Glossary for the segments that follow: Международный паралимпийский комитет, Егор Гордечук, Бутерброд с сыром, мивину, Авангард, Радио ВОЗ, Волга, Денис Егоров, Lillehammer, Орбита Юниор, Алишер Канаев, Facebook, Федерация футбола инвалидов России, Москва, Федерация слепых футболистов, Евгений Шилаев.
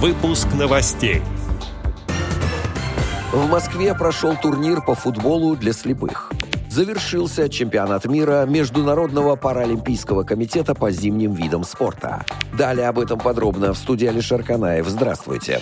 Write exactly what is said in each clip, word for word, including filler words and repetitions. Выпуск новостей. В Москве прошел турнир по футболу для слепых. Завершился чемпионат мира Международного паралимпийского комитета по зимним видам спорта. Далее об этом подробно в студии Алишер Канаев. Здравствуйте.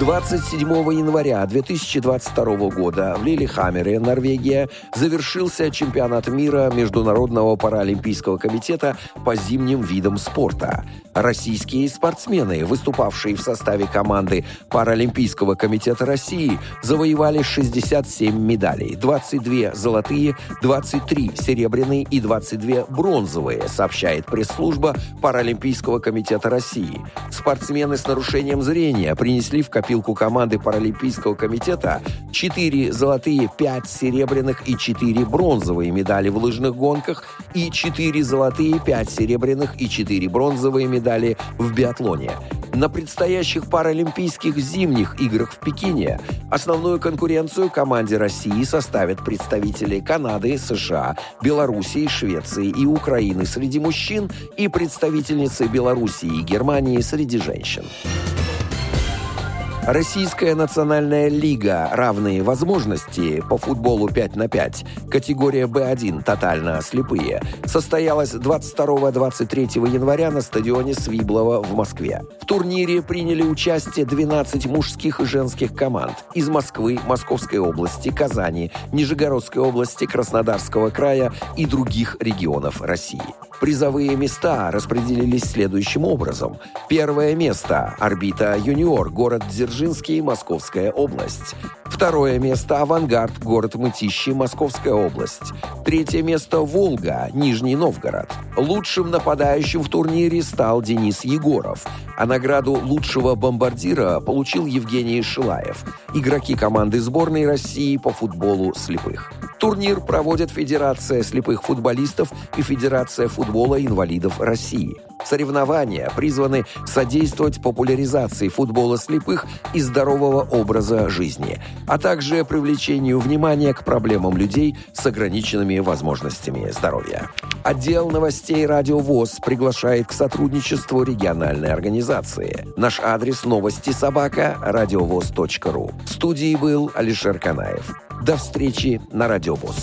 двадцать седьмого января две тысячи двадцать второго года в Лиллехаммере, Норвегия, завершился чемпионат мира Международного паралимпийского комитета по зимним видам спорта. Российские спортсмены, выступавшие в составе команды Паралимпийского комитета России, завоевали шестьдесят семь медалей, двадцать две золотые, двадцать три серебряные и двадцать две бронзовые, сообщает пресс-служба Паралимпийского комитета России. Спортсмены с нарушением зрения принесли в копилку команды Паралимпийского комитета четыре золотые, пять серебряных и четыре бронзовые медали в лыжных гонках и четыре золотые, пять серебряных и четыре бронзовые медали медали в биатлоне. На предстоящих паралимпийских зимних играх в Пекине основную конкуренцию команде России составят представители Канады, США, Белоруссии, Швеции и Украины среди мужчин и представительницы Белоруссии и Германии среди женщин. Российская национальная лига «Равные возможности» по футболу пять на пять, категория бэ один «Тотально слепые», состоялась двадцать второго — двадцать третьего января на стадионе Свиблова в Москве. В турнире приняли участие двенадцать мужских и женских команд из Москвы, Московской области, Казани, Нижегородской области, Краснодарского края и других регионов России. Призовые места распределились следующим образом. Первое место – «Орбита Юниор», город Дзержинск, Московская область. Второе место – «Авангард», город Мытищи, Московская область. Третье место – «Волга», Нижний Новгород. Лучшим нападающим в турнире стал Денис Егоров, а награду лучшего бомбардира получил Евгений Шилаев, игроки команды сборной России по футболу слепых. Турнир проводят Федерация слепых футболистов и Федерация футбола инвалидов России. Соревнования призваны содействовать популяризации футбола слепых и здорового образа жизни, а также привлечению внимания к проблемам людей с ограниченными возможностями здоровья. Отдел новостей «Радио ВОЗ» приглашает к сотрудничеству региональной организации. Наш адрес: новости собака радиовоз точка ру. В студии был Алишер Канаев. До встречи на «Радио ВОЗ».